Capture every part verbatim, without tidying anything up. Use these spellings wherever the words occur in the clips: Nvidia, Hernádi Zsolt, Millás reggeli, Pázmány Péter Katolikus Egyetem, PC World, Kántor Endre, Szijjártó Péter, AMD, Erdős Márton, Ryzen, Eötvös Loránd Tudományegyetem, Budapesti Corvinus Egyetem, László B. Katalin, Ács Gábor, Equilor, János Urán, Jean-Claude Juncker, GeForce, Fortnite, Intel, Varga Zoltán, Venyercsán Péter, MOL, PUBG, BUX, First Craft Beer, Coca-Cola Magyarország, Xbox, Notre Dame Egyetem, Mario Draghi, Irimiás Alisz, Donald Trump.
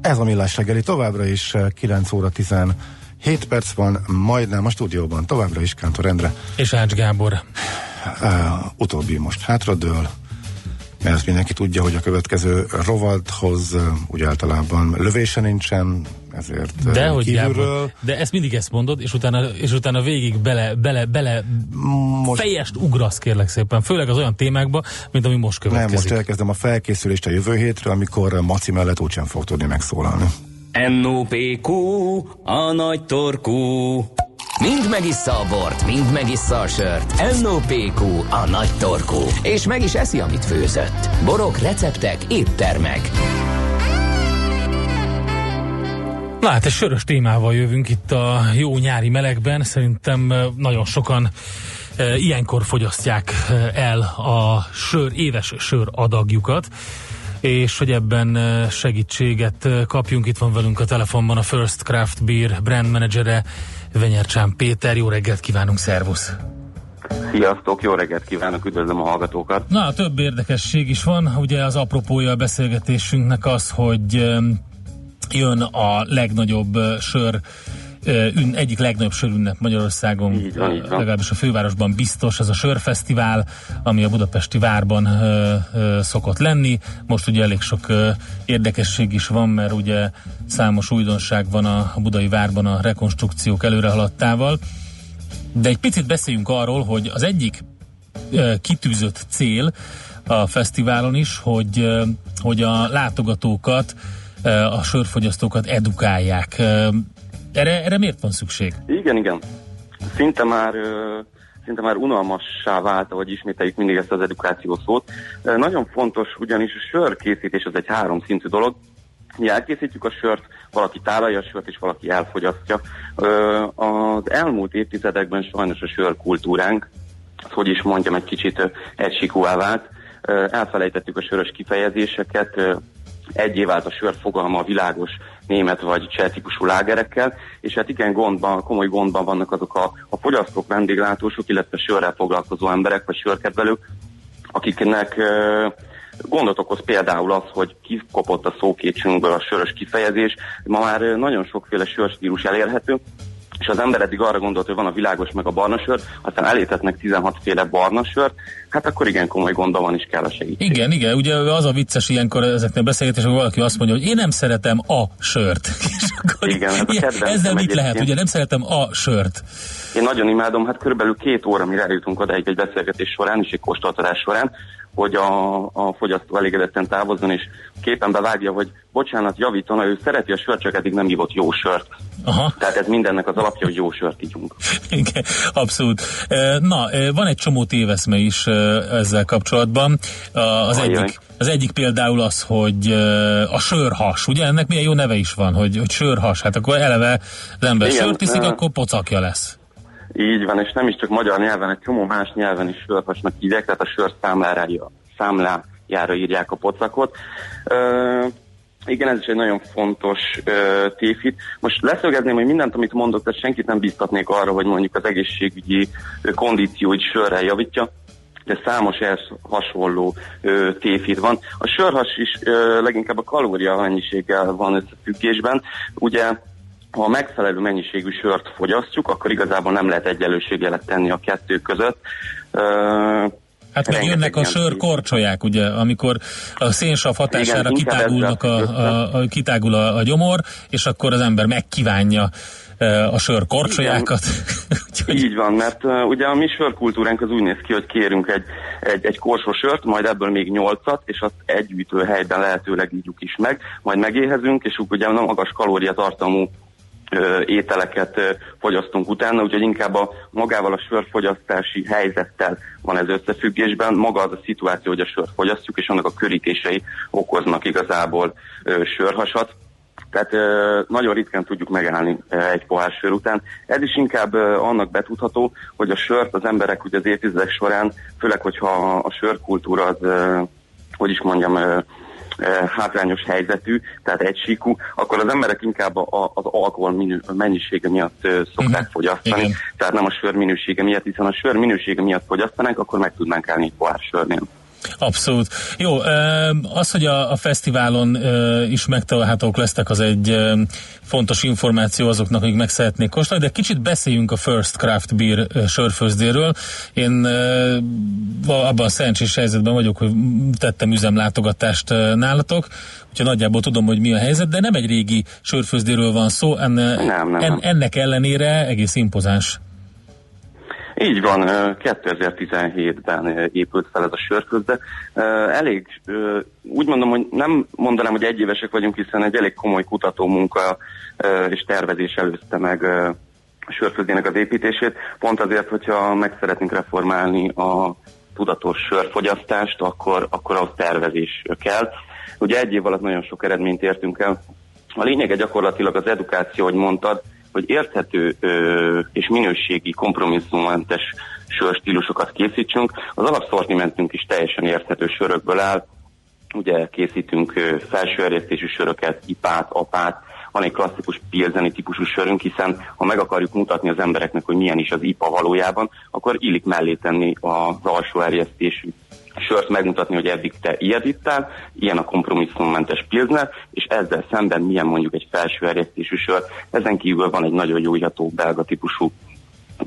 Ez a Millás reggeli továbbra is kilenc óra tizenhét perc van, majdnem a stúdióban továbbra is Kántor Endre. És Ács Gábor. Uh, utóbbi most hátradől, mert mindenki tudja, hogy a következő rovathoz uh, úgy általában lövése nincsen, ezért uh, de, kívülről. Hogy de ezt mindig ezt mondod, és utána, és utána végig bele, bele, bele most... fejest ugrasz, kérlek szépen, főleg az olyan témákba, mint ami most következik. Nem, most elkezdem a felkészülést a jövő hétre, amikor Maci mellett úgysem fog tudni megszólalni. en o pé kú, a nagy torkú. Mind megissza a bort, mind megissza a sört. en o pé kú, a nagy torkú. És meg is eszi, amit főzött. Borok, receptek, éttermek. Na hát, egy sörös témával jövünk itt a jó nyári melegben. Szerintem nagyon sokan e, ilyenkor fogyasztják el a sör, éves sör adagjukat. És hogy ebben segítséget kapjunk, itt van velünk a telefonban a First Craft Beer brand menedzsere, Venyercsán Péter. Jó reggelt kívánunk, szervusz! Sziasztok, jó reggelt kívánok, üdvözlöm a hallgatókat! Na, több érdekesség is van, ugye az apropója a beszélgetésünknek az, hogy jön a legnagyobb sör, egyik legnagyobb sörünnep Magyarországon, így van, így van. Legalábbis a fővárosban biztos, ez a sörfesztivál, ami a budapesti várban ö, ö, szokott lenni. Most ugye elég sok ö, érdekesség is van, mert ugye számos újdonság van a, a budai várban a rekonstrukciók előrehaladtával. De egy picit beszéljünk arról, hogy az egyik ö, kitűzött cél a fesztiválon is, hogy, ö, hogy a látogatókat, ö, a sörfogyasztókat edukálják. Ö, Erre, erre miért van szükség? Igen, igen. Szinte már, szinte már unalmassá vált, hogy ismételjük mindig ezt az edukáció szót. Nagyon fontos, ugyanis a sörkészítés az egy háromszintű dolog. Mi elkészítjük a sört, valaki tálalja a sört, és valaki elfogyasztja. Az elmúlt évtizedekben sajnos a sörkultúránk, hogy is mondjam, egy kicsit egysíkúvá vált. Elfelejtettük a sörös kifejezéseket, egyé vált a sör fogalma a világos német vagy cseh típusú lágerekkel, és hát igen, gondban, komoly gondban vannak azok a, a fogyasztók, vendéglátósok, illetve sörrel foglalkozó emberek vagy sörkedvelők, akiknek e, gondot okoz például az, hogy kikopott a szókécsünkből a sörös kifejezés. Ma már nagyon sokféle sörstílus elérhető, és az ember eddig arra gondolt, hogy van a világos meg a barna sör, aztán elétetnek tizenhat féle barna sört, hát akkor igen komoly gondban van, is kell a segítség. Igen, igen, ugye az a vicces ilyenkor ezeknél beszélgetések, hogy valaki azt mondja, hogy én nem szeretem a sört. És akkor igen, ez ilyen, a ezzel mit lehet, ugye nem szeretem a sört. Én nagyon imádom, hát körülbelül két óra, mire eljutunk odáig egy beszélgetés során, és egy kóstoltatás során, hogy a, a fogyasztó elégedetten távozzon, és képen bevágja, hogy bocsánat, javítana, ő szereti a sört, csak eddig nem hívott jó sört. Aha. Tehát ez mindennek az alapja, hogy jó sört ígyunk. Igen, abszolút. Na, van egy csomó téveszme is ezzel kapcsolatban. Az, egyik, az egyik például az, hogy a sörhas, ugye? Ennek milyen jó neve is van, hogy, hogy sörhas. Hát akkor eleve az ember igen, sört iszik, e... akkor pocakja lesz. Így van, és nem is csak magyar nyelven, egy csomó más nyelven is sörhasnak hívják, tehát a sör számlájára, számlájára írják a pocakot. Ö, igen, ez is egy nagyon fontos ö, tévhit. Most leszögezném, hogy mindent, amit mondok, tehát senkit nem bíztatnék arra, hogy mondjuk az egészségügyi kondícióit sörrel javítja, de számos ehhez hasonló ö, tévhit van. A sörhas is ö, leginkább a kalória mennyiséggel van összefüggésben, ugye... Ha a megfelelő mennyiségű sört fogyasztjuk, akkor igazából nem lehet egyenlőségjelet tenni a kettő között. Uh, hát meg jönnek a sör korcsolyák, ugye, amikor a szénsav hatására kitágulnak a, a, a, kitágul a, a gyomor, és akkor az ember megkívánja a sör korcsolyákat. Így van, mert uh, ugye a mi sörkultúránk az úgy néz ki, hogy kérünk egy, egy, egy korsó sört, majd ebből még nyolcat, és azt egy ütőhelyben lehetőleg ígyjuk is meg, majd megéhezünk, és úgy ugye a magas kalóriatartalmú ételeket fogyasztunk utána, úgyhogy inkább a magával a sörfogyasztási helyzettel van ez összefüggésben. Maga az a szituáció, hogy a sört fogyasztjuk, és annak a körítései okoznak igazából sörhasat. Tehát nagyon ritkán tudjuk megállni egy pohár sör után. Ez is inkább annak betudható, hogy a sört az emberek ugye az évtizedek során, főleg hogyha a sörkultúra az, hogy is mondjam, hátrányos helyzetű, tehát egysíkú, akkor az emberek inkább az alkohol minő, mennyisége miatt szokták uh-huh. fogyasztani, igen. Tehát nem a sör minősége miatt, hiszen a sör minősége miatt fogyasztanánk, akkor meg tudnánk állni egy pohár sörnél. Abszolút. Jó, az, hogy a, a fesztiválon is megtalálhatók lesztek, az egy fontos információ azoknak, akik meg szeretnék kóstolni, de kicsit beszéljünk a First Craft Beer sörfőzdéről. Én abban a szerencsés helyzetben vagyok, hogy tettem üzemlátogatást nálatok, úgyhogy nagyjából tudom, hogy mi a helyzet, de nem egy régi sörfőzdéről van szó, enne, nem, nem, en, ennek ellenére egész impozáns. Így van, kétezer-tizenhétben épült fel ez a sörfőzde. Elég, úgy mondom, hogy nem mondanám, hogy egyévesek vagyunk, hiszen egy elég komoly kutatómunka és tervezés előzte meg a sörfőzdének az építését. Pont azért, hogyha meg szeretnénk reformálni a tudatos sörfogyasztást, akkor, akkor ahhoz tervezés kell. Ugye egy év alatt nagyon sok eredményt értünk el. A lényege gyakorlatilag az edukáció, hogy mondtad, hogy érthető ö, és minőségi kompromisszummentes sörstílusokat készítsünk. Az alapszortimentünk is teljesen érthető sörökből áll. Ugye készítünk ö, felső erjesztésű söröket, ipát, apát, van egy klasszikus pilzeni típusú sörünk, hiszen ha meg akarjuk mutatni az embereknek, hogy milyen is az ipa valójában, akkor illik mellé tenni az alsó erjesztésű sört, megmutatni, hogy eddig te ilyet ittál, ilyen a kompromisszummentes pilzner, és ezzel szemben milyen mondjuk egy felső erjesztésű sör. Ezen kívül van egy nagyon jó iható belga típusú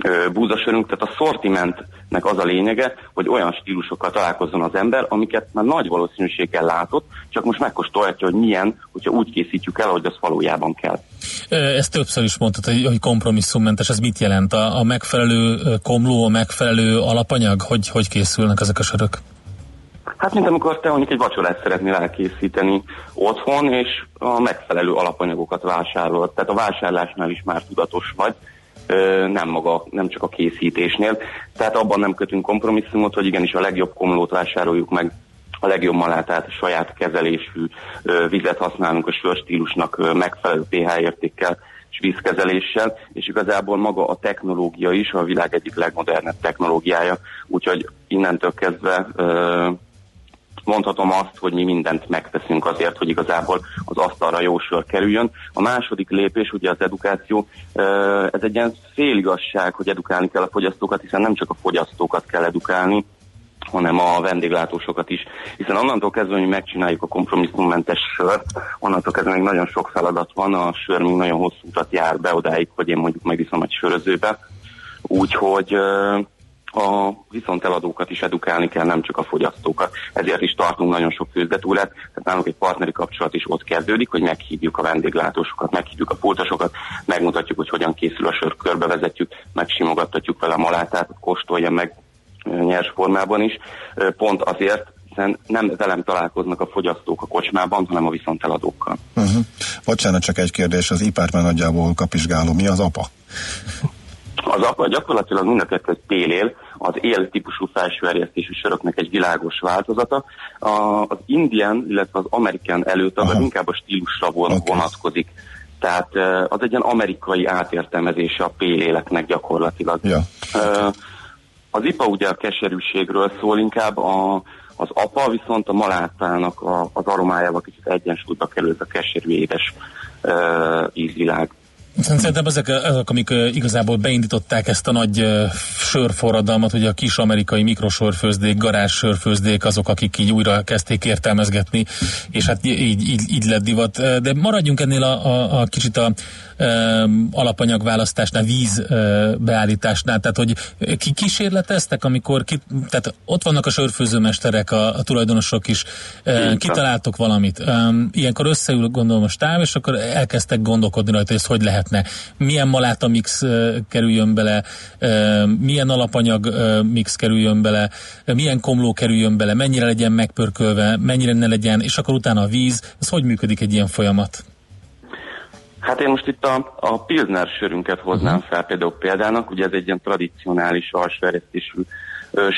ö, búzasörünk, tehát a szortimentnek az a lényege, hogy olyan stílusokkal találkozzon az ember, amiket már nagy valószínűséggel látott, csak most megkóstolhatja, hogy milyen, hogyha úgy készítjük el, ahogy az valójában kell. Ezt többször is mondtad, hogy, hogy kompromisszummentes, ez mit jelent? A, a megfelelő komló, a megfelelő alapanyag? Hogy, hogy készülnek ezek a sörök? Hát, mint amikor te mondjuk egy vacsorát szeretnél elkészíteni otthon, és a megfelelő alapanyagokat vásárolod. Tehát a vásárlásnál is már tudatos vagy, nem maga, nem csak a készítésnél. Tehát abban nem kötünk kompromisszumot, hogy igenis a legjobb komlót vásároljuk meg, a legjobb malátát, a saját kezelésű vizet használunk a sörstílusnak megfelelő pé há értékkel és vízkezeléssel, és igazából maga a technológia is a világ egyik legmodernebb technológiája, úgyhogy innentől kezdve mondhatom azt, hogy mi mindent megteszünk azért, hogy igazából az asztalra jó sör kerüljön. A második lépés, ugye az edukáció, ez egy ilyen féligazság, hogy edukálni kell a fogyasztókat, hiszen nem csak a fogyasztókat kell edukálni, hanem a vendéglátósokat is. Hiszen onnantól kezdve, hogy megcsináljuk a kompromisszummentes sört, onnantól kezdve még nagyon sok feladat van, a sör még nagyon hosszú utat jár be odáig, hogy én mondjuk megviszom egy sörözőbe. Úgyhogy a viszonteladókat is edukálni kell, nem csak a fogyasztókat. Ezért is tartunk nagyon sok főzdetúrát, tehát nálunk egy partneri kapcsolat is ott kezdődik, hogy meghívjuk a vendéglátósokat, meghívjuk a pultosokat, megmutatjuk, hogy hogyan készül a sör, körbevezetjük, megsimogattatjuk vele a malátát, kóstolja meg nyers formában is, pont azért, hiszen nem velem találkoznak a fogyasztók a kocsmában, hanem a viszonteladókkal. Uh-huh. Bocsánat, csak egy kérdés, az ipát már nagyjából kapizsgálom, mi az apa? Az apa gyakorlatilag mind a kettő egy télél, az él típusú felső erjesztésű söröknek egy világos változata. A, az indián, illetve az amerikán előtag az inkább a stílusra vonatkozik. Okay. Tehát az egy ilyen amerikai átértelmezése a péléleknek gyakorlatilag. Yeah. Okay. Az ipa ugye a keserűségről szól inkább, a, az apa viszont a malátának a, az aromájával kicsit egyensúlyba kerül ez a keserű édes ízvilág. Szerintem ezek, ezek, amik igazából beindították ezt a nagy sörforradalmat, ugye a kis amerikai mikrosörfőzdék, garázssörfőzdék, azok, akik így újra kezdték értelmezgetni, és hát így, így, így lett divat. De maradjunk ennél a, a, a kicsit a um, alapanyagválasztásnál, vízbeállításnál, tehát hogy ki kísérleteztek, amikor ki, tehát ott vannak a sörfőzőmesterek, a, a tulajdonosok is, um, kitaláltok valamit. Um, ilyenkor összeül, gondolom, a stáb, és akkor elkezdtek gondolkodni rajta, hogy hogy lehet. Milyen maláta mix kerüljön bele, milyen alapanyag mix kerüljön bele, milyen komló kerüljön bele, mennyire legyen megpörkölve, mennyire ne legyen, és akkor utána a víz. Ez hogy működik egy ilyen folyamat? Hát én most itt a, a pilsner sörünket hoznám uh-huh. fel például példának, ugye ez egy ilyen tradicionális alsó erjesztésű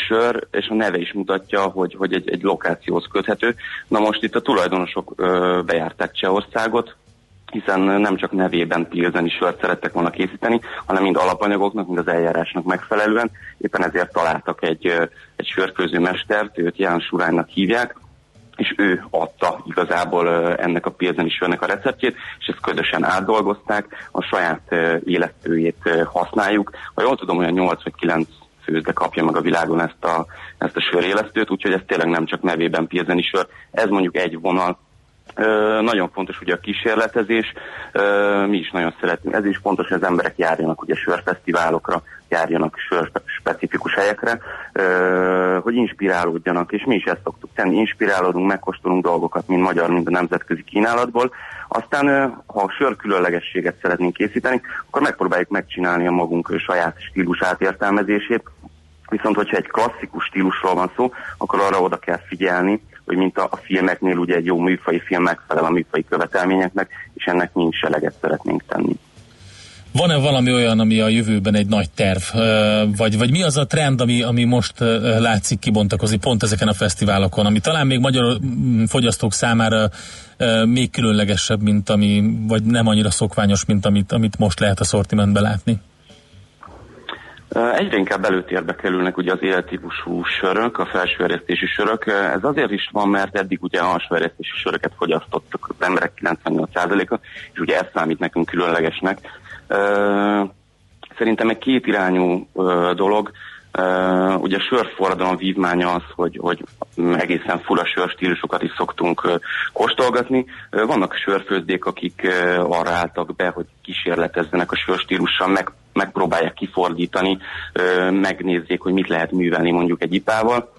sör, és a neve is mutatja, hogy, hogy egy, egy lokációhoz köthető. Na most itt a tulajdonosok bejárták Csehországot, hiszen nem csak nevében pilzeni sört szerettek volna készíteni, hanem mind alapanyagoknak, mind az eljárásnak megfelelően. Éppen ezért találtak egy, egy sörfőzőmestert, őt János Uránnak hívják, és ő adta igazából ennek a pilzeni sörnek a receptjét, és ezt közösen átdolgozták, a saját élesztőjét használjuk. Ha jól tudom, olyan nyolc vagy kilenc főzde kapja meg a világon ezt a, ezt a sörélesztőt, úgyhogy ez tényleg nem csak nevében pilzeni sör, ez mondjuk egy vonal. Ö, nagyon fontos ugye a kísérletezés, ö, mi is nagyon szeretünk, ez is fontos, hogy az emberek járjanak ugye sörfesztiválokra, járjanak sörspecifikus helyekre, ö, hogy inspirálódjanak, és mi is ezt szoktuk tenni, inspirálódunk, megkóstolunk dolgokat, mind magyar, mind a nemzetközi kínálatból, aztán ö, ha a sör különlegességet szeretnénk készíteni, akkor megpróbáljuk megcsinálni a magunk saját stílus átértelmezését, viszont hogyha egy klasszikus stílusról van szó, akkor arra oda kell figyelni, hogy mint a, a filmeknél ugye egy jó műfai film megfelel a műfai követelményeknek, és ennek nincs eleget szeretnénk tenni. Van-e valami olyan, ami a jövőben egy nagy terv? Vagy, vagy mi az a trend, ami, ami most látszik kibontakozni pont ezeken a fesztiválokon, ami talán még magyar fogyasztók számára még különlegesebb, mint ami, vagy nem annyira szokványos, mint amit, amit most lehet a szortimentben látni? Egyre inkább előtérbe kerülnek ugye az éltípusú sörök, a felsőerjesztésű sörök. Ez azért is van, mert eddig ugye alsóerjesztésű söröket fogyasztottak az emberek kilencvennyolc százaléka, és ugye ez számít nekünk különlegesnek. Szerintem egy kétirányú dolog. Uh, ugye a sörforradalom vívmánya az, hogy, hogy egészen fura sörstílusokat is szoktunk uh, kóstolgatni. Uh, vannak sörfőzdék, akik uh, arra álltak be, hogy kísérletezzenek a sörstílussal, meg, megpróbálják kifordítani, uh, megnézzék, hogy mit lehet művelni mondjuk egy ipával.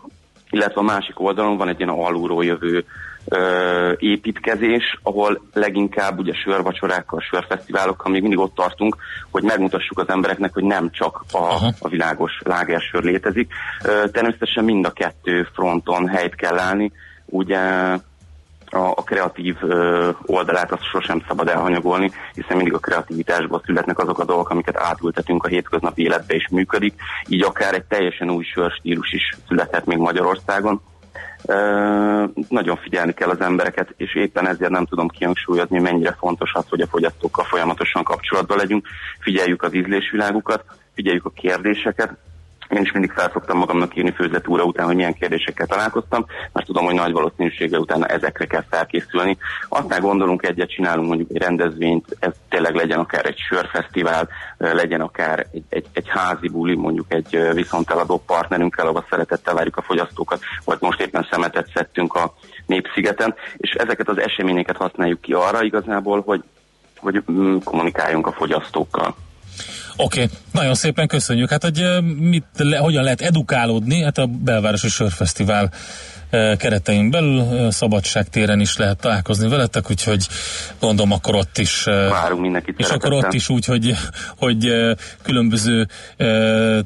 Illetve a másik oldalon van egy ilyen alulról jövő ö, építkezés, ahol leginkább ugye sörvacsorákkal, sörfesztiválokkal még mindig ott tartunk, hogy megmutassuk az embereknek, hogy nem csak a, a világos lágersör létezik. Ö, természetesen mind a kettő fronton helyt kell állni, ugye a, a kreatív ö, oldalát azt sosem szabad elhanyagolni, hiszen mindig a kreativitásból születnek azok a dolgok, amiket átültetünk a hétköznapi életbe is működik, így akár egy teljesen új sörstílus is születhet még Magyarországon. Ö, nagyon figyelni kell az embereket, és éppen ezért nem tudom kihangsúlyozni, mennyire fontos az, hogy a fogyasztókkal folyamatosan kapcsolatban legyünk, figyeljük az ízlésvilágukat, figyeljük a kérdéseket. Én is mindig fel szoktam magamnak írni főzetúra után, hogy milyen kérdésekkel találkoztam, mert tudom, hogy nagy valószínűséggel utána ezekre kell felkészülni. Aztán gondolunk egyet, csinálunk mondjuk egy rendezvényt, ez tényleg legyen akár egy sörfesztivál, legyen akár egy, egy, egy házi buli, mondjuk egy viszonteladó partnerünkkel, ahol szeretettel várjuk a fogyasztókat, vagy most éppen szemetet szedtünk a Népszigeten, és ezeket az eseményeket használjuk ki arra igazából, hogy, hogy kommunikáljunk a fogyasztókkal. Oké, okay. Nagyon szépen köszönjük. Hát, hogy mit, le, hogyan lehet edukálódni? Hát a Belvárosi Sörfesztivál keretein belül Szabadságtéren is lehet találkozni veletek, úgyhogy gondolom akkor ott is. Várunk mindenkit. És szeretettem. Akkor ott is úgy, hogy, hogy különböző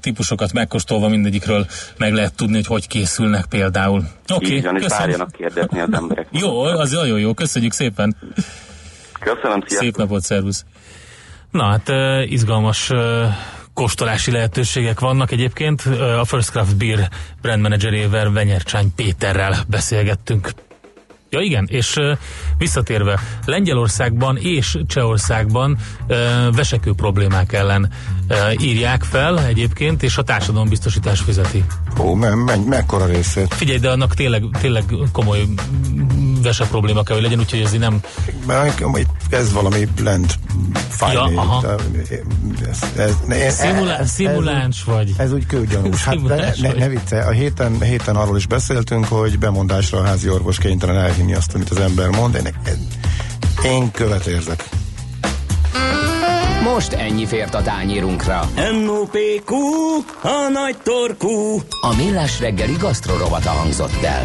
típusokat megkóstolva mindegyikről meg lehet tudni, hogy hogy készülnek például. Oké, okay, várjanak kérdezni az emberek. Jó, az nagyon jó, köszönjük szépen. Köszönöm, sziasztok. Szép napot, szervusz. Na hát izgalmas kóstolási lehetőségek vannak egyébként. A First Craft Beer brand managerével, Venyercsán Péterrel beszélgettünk. Ja igen, és visszatérve, Lengyelországban és Csehországban vesekő problémák ellen írják fel egyébként, és a társadalombiztosítás fizeti. Ó, me- me- mekkora részét? Figyelj, de annak tényleg, tényleg komoly vese probléma kell, hogy legyen, úgyhogy ez így nem... Ez valami blend fájlé. Ja, Szimuláns vagy. Ez úgy kőgyanús. Hát ne, ne, ne vicce, a héten, héten arról is beszéltünk, hogy bemondásra a házi orvos kénytelen elhinni azt, amit az ember mond. Ennek, én követ érzek. Most ennyi fért a tányérunkra. em o pé kú, a nagy torkú. A Millás reggeli gasztrorovata hangzott el.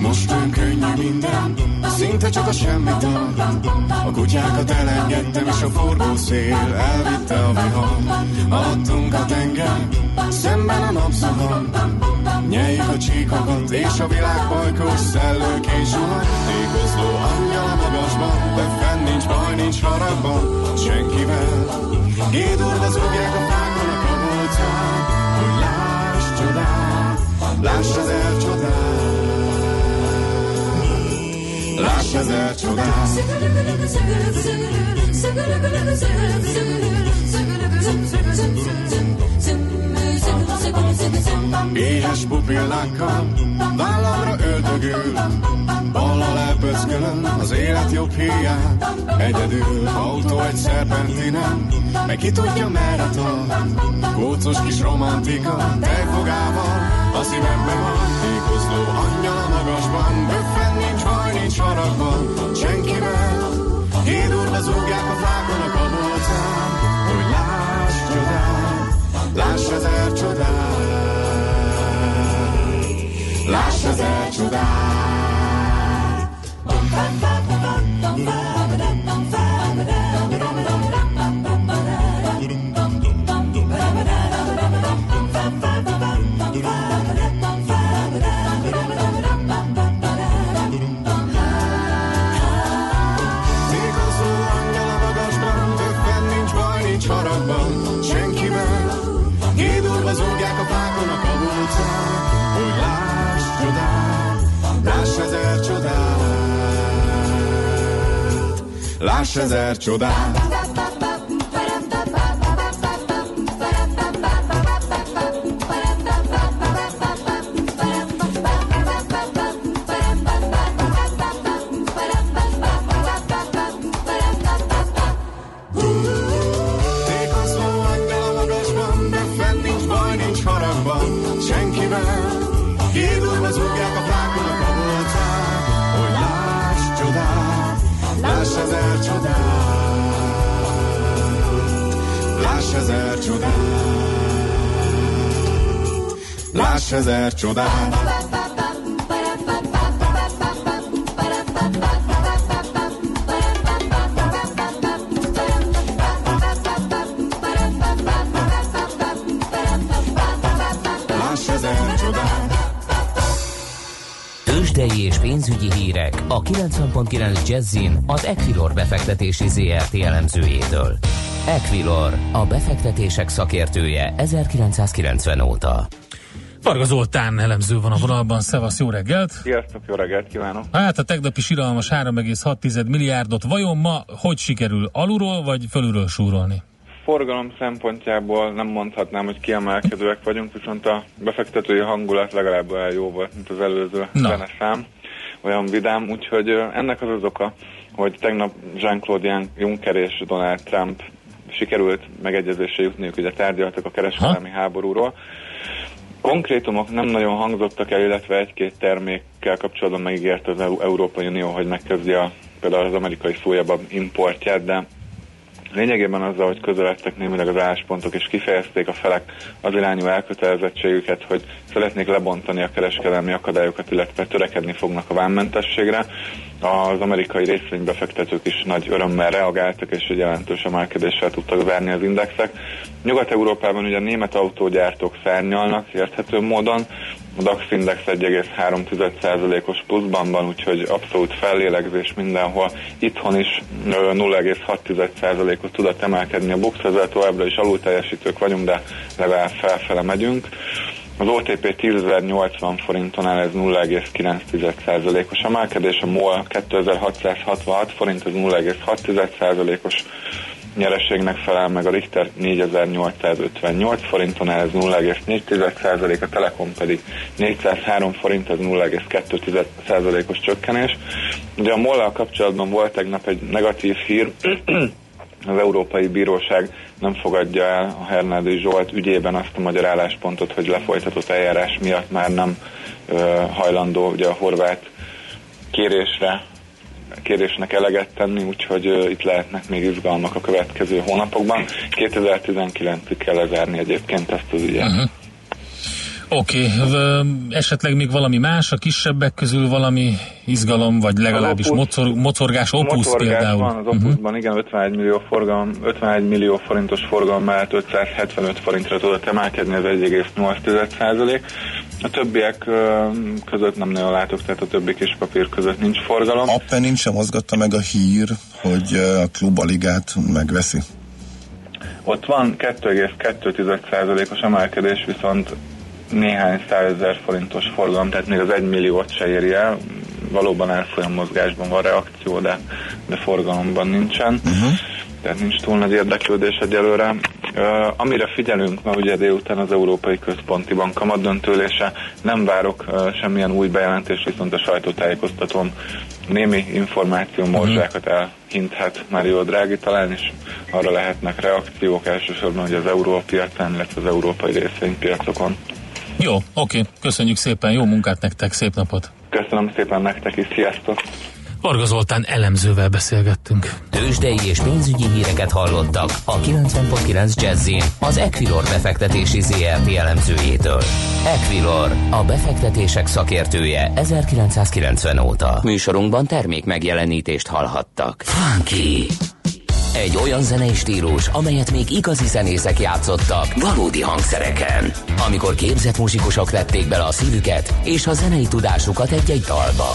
Most olyan könnyű minden, szinte csak a semmi. A kutyákat elengedtem, és a forgó szél elvitte a vihar. Alattunk a tenger, szemben a napszakon. Nyeljük a csíkokat, és a világ bajkos szellőkén suhan. Tékozló angyal a magasban, de fenn nincs baj, nincs haragban senkivel. Gédurva zúgják a fákon a kabolcán, hogy láss csodát, láss az elcsodát. Láss ezer csodát! Éhes pupillákkal vállamra öldögül, ballal elpöckölöm az élet jobb híját. Egyedül autó egy szerpentinen, meg ki tudja merre tart. Kócos kis romantika tejfogával a szívemben van. Tékozló angyal a magasban, böffen nincs baj, nincs haragban senkivel. Hírúrva zúgják a fákon a kabolcán, hogy láss csodát, láss ezer csodát, láss ezer csodát. Láss ezer csodát! Tékozló angyal a magasban, de fenn nincs baj, nincs haragban senkivel. Hídulva zúgják a fákon a kabolcán, hogy láss csodát! Láss ezer csodát, láss ezer csodát, láss ezer csodát. És pénzügyi hírek a kilencven pont kilenc Jazzin az Equilor befektetési zé er té elemzőjétől. Equilor, a befektetések szakértője ezerkilencszázkilencven óta. Varga Zoltán elemző van a vonalban. Szevasz, jó reggelt! Sziasztok, jó reggelt kívánok! Hát a tegnapi siralmas három egész hat tized milliárdot vajon ma hogy sikerül, alulról vagy fölülről súrolni? Forgalom szempontjából nem mondhatnám, hogy kiemelkedőek vagyunk, viszont a befektetői hangulat legalább olyan jó volt, mint az előző zeneszám, olyan vidám, úgyhogy ennek az az oka, hogy tegnap Jean-Claude Juncker és Donald Trump sikerült megegyezésre jutniuk, ugye tárgyaltak a kereskedelmi ha? háborúról. Konkrétumok nem nagyon hangzottak el, illetve egy-két termékkel kapcsolatban megígért az Európai Unió, hogy megkezdi a, például az amerikai szójabab importját, de lényegében azzal, hogy közeledtek némileg az álláspontok, és kifejezték a felek az irányú elkötelezettségüket, hogy szeretnék lebontani a kereskedelmi akadályokat, illetve törekedni fognak a vámmentességre. Az amerikai részvénybefektetők is nagy örömmel reagáltak, és egy jelentős emelkedéssel tudtak verni az indexek. Nyugat-Európában ugye a német autógyártók szárnyalnak érthető módon, a daksz index egy egész három tized százalékos pluszban van, úgyhogy abszolút fellélegzés mindenhol. Itthon is nulla egész hat tized százalékot tudott emelkedni a BUX, ezzel továbbra is alulteljesítők vagyunk, de legalább felfele megyünk. Az o té pé tízezer-nyolcvan forinton áll, ez nulla egész kilenc tized százalékos emelkedés, a MOL kétezer-hatszázhatvanhat forint, ez nulla egész hat tized százalékos nyereségnek felel meg, a Richter négyezer-nyolcszázötvennyolc forinton, ez nulla egész négy tized százalék, a Telekom pedig négyszázhárom forint, ez nulla egész két tized százalékos csökkenés. Ugye a MOL-lal kapcsolatban volt tegnap egy negatív hír, az Európai Bíróság nem fogadja el a Hernádi Zsolt ügyében azt a magyar álláspontot, hogy lefolytatott eljárás miatt már nem ö, hajlandó ugye a horvát kérésre kérésnek eleget tenni, úgyhogy uh, itt lehetnek még izgalmak a következő hónapokban. kétezer-tizenkilencig kell lezárni egyébként ezt az ügyet. Uh-huh. Oké, okay. Esetleg még valami más, a kisebbek közül valami izgalom, vagy legalábbis mocor, mocorgás, Opus például. Van az Opusban, uh-huh. igen, ötvenegy millió forgalom, ötvenegy millió forintos forgalom mellett ötszázhetvenöt forintra tudott emelkedni, az egy egész nyolc százalék. A többiek között nem nagyon látok, tehát a többi kis papír között nincs forgalom. Appenin sem mozgatta meg a hír, hogy a klubaligát megveszi. Ott van két egész kettő százalékos emelkedés, viszont néhány százezer forintos forgalom, tehát még az egy milliót se éri el. Valóban árfolyam mozgásban van reakció, de, de forgalomban nincsen. Uh-huh. Tehát nincs túl nagy érdeklődés egyelőre. Uh, amire figyelünk, mert ugye délután az Európai Központi Bank kamatdöntőlése, nem várok uh, semmilyen új bejelentést, viszont a sajtótájékoztatón némi információ morzsákat elhinthet Mario Draghi talán, és arra lehetnek reakciók elsősorban, hogy az európiacán, illetve az európai részvénypiacokon. Jó, oké, köszönjük szépen, jó munkát nektek, szép napot! Köszönöm szépen nektek is, sziasztok! Varga Zoltán elemzővel beszélgettünk. Tőzsdei és pénzügyi híreket hallottak a kilencven pont kilenc Jazzin az Equilor befektetési zé er té elemzőjétől. Equilor, a befektetések szakértője ezerkilencszázkilencven óta. Műsorunkban termék megjelenítést hallhattak. Funky. Egy olyan zenei stílus, amelyet még igazi zenészek játszottak valódi hangszereken. Amikor képzett muzsikusok tették bele a szívüket és a zenei tudásukat egy-egy dalba.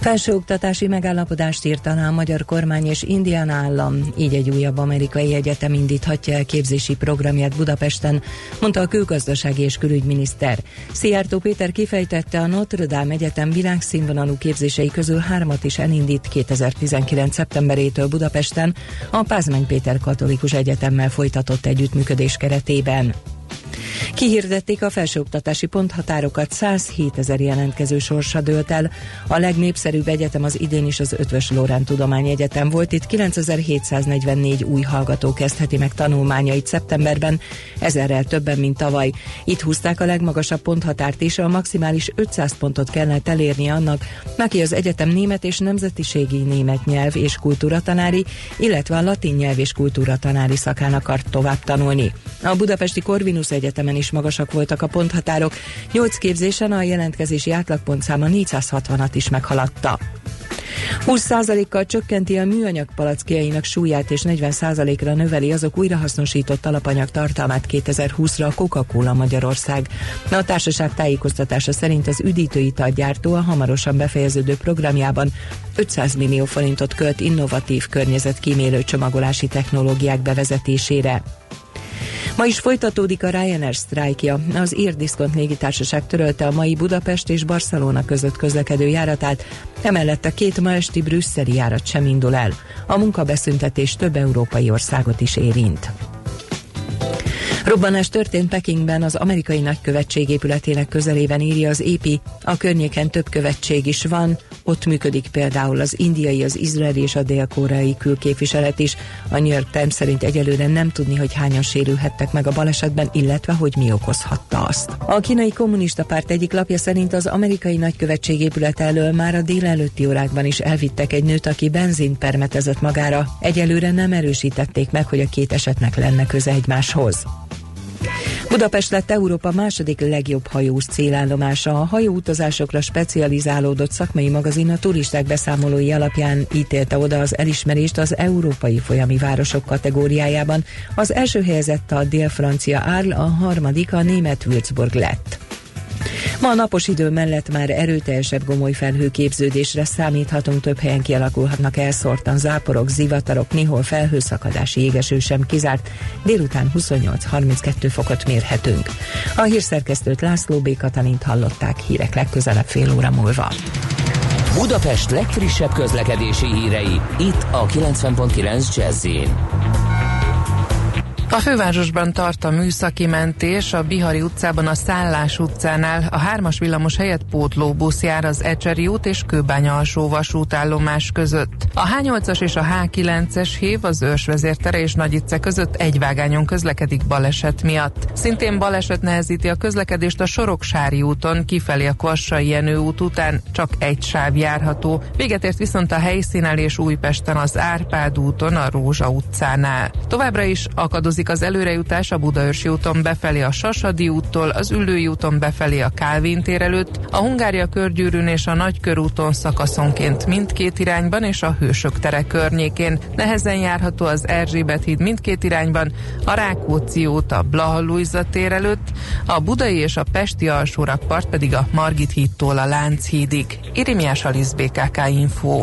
Felsőoktatási megállapodást írt alá a magyar kormány és Indiana állam, így egy újabb amerikai egyetem indíthatja el képzési programját Budapesten, mondta a külgazdasági és külügyminiszter. Szijjártó Péter kifejtette, a Notre Dame Egyetem világszínvonalú képzései közül hármat is elindít kétezer-tizenkilenc. szeptemberétől Budapesten, a Pázmány Péter Katolikus Egyetemmel folytatott együttműködés keretében. Kihirdették a felsőoktatási ponthatárokat, százhétezer jelentkező sorsa dőlt el. A legnépszerűbb egyetem az idén is az Eötvös Loránd Tudományegyetem volt, itt kilencezer-hétszáznegyvennégy új hallgató kezdheti meg tanulmányait szeptemberben, ezerrel többen, mint tavaly. Itt húzták a legmagasabb ponthatárt is, a maximális ötszáz pontot kellett elérni annak, aki az egyetem német és nemzetiségi német nyelv és kultúratanári, illetve a latin nyelv és kultúratanári szakán akart tovább tanulni. A Budapesti Corvinus Egyetemen is magasak voltak a ponthatárok. nyolc képzésen a jelentkezési átlagpontszáma négyszázhatvanat is meghaladta. húsz százalékkal csökkenti a műanyag palackjainak súlyát, és negyven százalékra növeli azok újrahasznosított alapanyag tartalmát kétezer-húszra a Coca-Cola Magyarország. A társaság tájékoztatása szerint az üdítőitalgyártó a hamarosan befejeződő programjában ötszáz millió forintot költ innovatív környezetkímélő csomagolási technológiák bevezetésére. Ma is folytatódik a Ryanair sztrájkja. Az ír diszkont légitársaság törölte a mai Budapest és Barcelona között közlekedő járatát, emellett a két ma esti brüsszeli járat sem indul el. A munkabeszüntetés több európai országot is érint. Robbanás történt Pekingben, az amerikai nagykövetség épületének közelében, írja az épi. A környéken több követség is van, ott működik például az indiai, az izraeli és a dél-koreai külképviselet is. A New York Times szerint egyelőre nem tudni, hogy hányan sérülhettek meg a balesetben, illetve hogy mi okozhatta azt. A kínai kommunista párt egyik lapja szerint az amerikai nagykövetség épület elől már a délelőtti órákban is elvittek egy nőt, aki benzint permetezett magára. Egyelőre nem erősítették meg, hogy a két esetnek lenne köze egymáshoz. Budapest lett Európa második legjobb hajós célállomása. A hajóutazásokra specializálódott szakmai magazin a turisták beszámolói alapján ítélte oda az elismerést az európai folyami városok kategóriájában. Az első helyezett a dél-francia Arles, a harmadik a német Würzburg lett. Ma a napos idő mellett már erőteljesebb gomoly felhőképződésre számíthatunk, több helyen kialakulhatnak elszórtan záporok, zivatarok, néhol felhőszakadási jégeső sem kizárt, délután huszonnyolc-harminckettő fokot mérhetünk. A hírszerkesztőt, László B. Katalint hallották, hírek legközelebb fél óra múlva. Budapest legfrissebb közlekedési hírei, itt a kilencven pont kilenc Jazz-én. A fővárosban tart a műszaki mentés, a Bihari utcában a Szállás utcánál a hármas villamos helyett pótlóbusz jár az Ecseri út és Kőbánya alsó vasútállomás között. A há nyolcas és a há kilences hév az Őrs vezértere és Nagyicce között egy vágányon közlekedik baleset miatt. Szintén baleset nehezíti a közlekedést a Soroksári úton, kifelé a Kvassai Jenő út után csak egy sáv járható. Véget ért viszont a helyszínelés Újpesten az Árpád úton, a Rózsa utcánál. Továbbra is akadozik az előrejutás a Budaörsi úton befelé a Sasadi úttól, az Üllői úton befelé a Kálvin tér előtt, a Hungária körgyűrűn és a Nagykörúton szakaszonként mindkét irányban és a Hősök tere környékén. Nehezen járható az Erzsébet híd mindkét irányban, a Rákóczi út a Blaha Lujza tér előtt, a budai és a pesti alsórakpart pedig a Margit hídtól a Lánchídig. Irimiás Alisz, bé ká ká Info.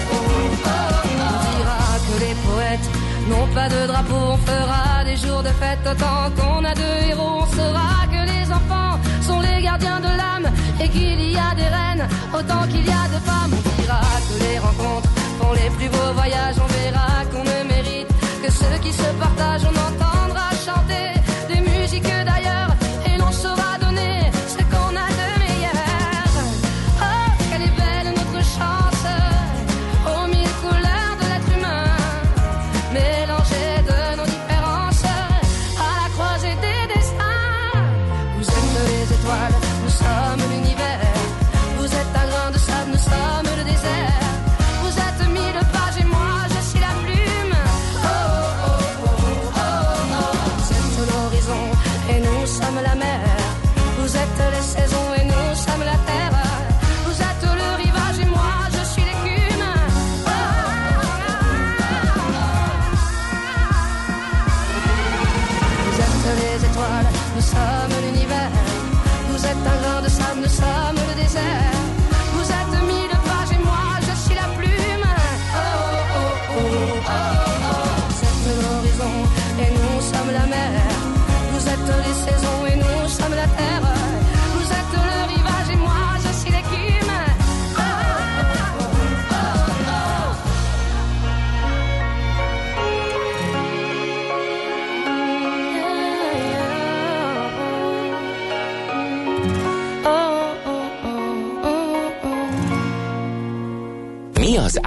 oh oh oh. On dira que les poètes non pas de drapeau, on fera des jours de fête autant qu'on a de héros. On saura que les enfants sont les gardiens de l'âme et qu'il y a des reines autant qu'il y a de femmes. On dira que les rencontres font les plus beaux voyages, on verra qu'on ne mérite que ceux qui se partagent. On entendra chanter des musiques d'ailleurs et l'on saura donner ce qu'on a de meilleur. Oh, quelle est belle notre chance, aux mille couleurs de l'être humain, mélangée de nos différences, à la croisée des destins. Vous êtes les étoiles, nous sommes l'univers. Vous êtes un grain de sable, nous sommes le désert. Vous êtes mille pages et moi je suis la plume. Oh oh oh oh oh oh. Vous êtes l'horizon et nous sommes la mer. Vous êtes les saisons et nous sommes la terre. Vous êtes le rivage et moi je suis l'écume. Oh, vous êtes les étoiles, nous sommes l'univers. Vous êtes un grain de sable, nous sommes le désert. Vous êtes mille pages et moi je suis la plume. Oh oh oh oh oh oh. Vous êtes l'horizon et nous sommes la mer. Vous êtes les saisons et nous sommes la terre. Vous êtes le rivage et moi je suis l'écume. Oh, oh, oh, oh, oh. Mi az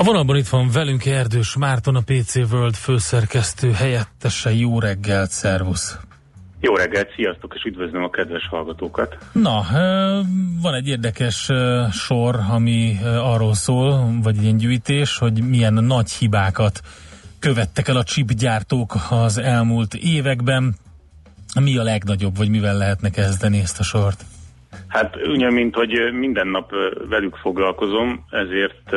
A vonalban itt van velünk Erdős Márton, a pé cé World főszerkesztő helyettese. Jó reggelt, szervusz! Jó reggelt, sziasztok, és üdvözlöm a kedves hallgatókat! Na, van egy érdekes sor, ami arról szól, vagy egy gyűjtés, hogy milyen nagy hibákat követtek el a chipgyártók az elmúlt években. Mi a legnagyobb, vagy mivel lehetne kezdeni ezt a sort? Hát ugye, mint hogy minden nap velük foglalkozom, ezért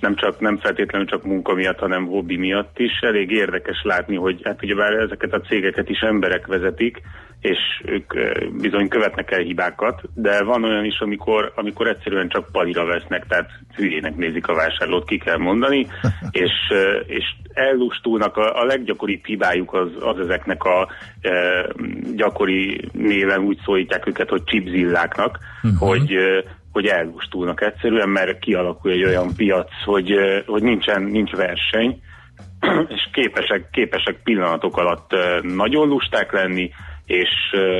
nem csak, nem feltétlenül csak munka miatt, hanem hobbi miatt is. Elég érdekes látni, hogy hát ugyebár ezeket a cégeket is emberek vezetik, és ők bizony követnek el hibákat, de van olyan is, amikor, amikor egyszerűen csak palira vesznek, tehát hülyének nézik a vásárlót, ki kell mondani, és, és ellustulnak. A, a leggyakoribb hibájuk az, az ezeknek a e, gyakori néven úgy szólítják őket, hogy chipzilláknak, uh-huh. hogy hogy ellustulnak egyszerűen, mert kialakul egy olyan piac, hogy, hogy nincsen, nincs verseny, és képesek, képesek pillanatok alatt nagyon lusták lenni, és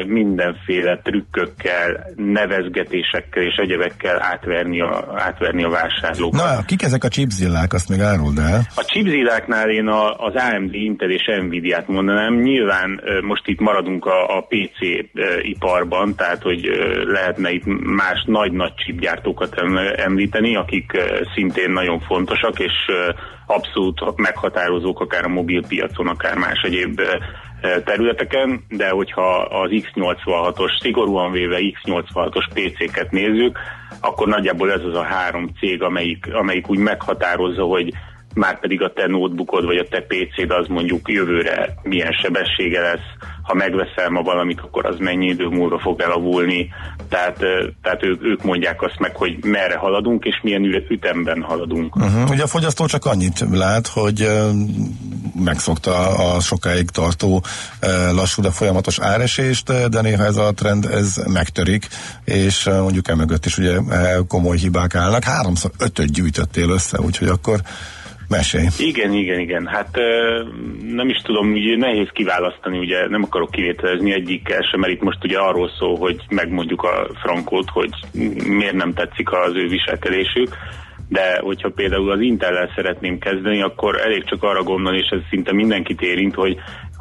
mindenféle trükkökkel, nevezgetésekkel és egyebekkel átverni a, átverni a vásárlókat. Na, kik ezek a chipzillák? Azt még áruld el. A chipzilláknál én a, az á em dé, Intel és Nvidia-t mondanám. Nyilván most itt maradunk a, a pé cé iparban, tehát hogy lehetne itt más nagy-nagy chipgyártókat említeni, akik szintén nagyon fontosak, és abszolút meghatározók akár a mobilpiacon, akár más egyéb területeken, de hogyha az iksz nyolcvanhatos, szigorúan véve iksz nyolcvanhatos pé céket nézzük, akkor nagyjából ez az a három cég, amelyik, amelyik úgy meghatározza, hogy már pedig a te notebookod vagy a te pé céd az mondjuk jövőre milyen sebessége lesz, ha megveszel ma valamit, akkor az mennyi idő múlva fog elavulni, tehát, tehát ők, ők mondják azt meg, hogy merre haladunk és milyen ütemben haladunk. Uh-huh. Ugye a fogyasztó csak annyit lát, hogy megszokta a sokáig tartó lassú, de folyamatos áresést, de néha ez a trend ez megtörik, és mondjuk emögött is ugye komoly hibák állnak. Háromszor ötöt gyűjtöttél össze, úgyhogy akkor mesélj. Igen, igen, igen. Hát nem is tudom, ugye nehéz kiválasztani, ugye nem akarok kivételezni egyikkel sem, mert itt most ugye arról szól, hogy megmondjuk a frankót, hogy miért nem tetszik az ő viselkedésük, de hogyha például az Intellel szeretném kezdeni, akkor elég csak arra gondolni, és ez szinte mindenkit érint, hogy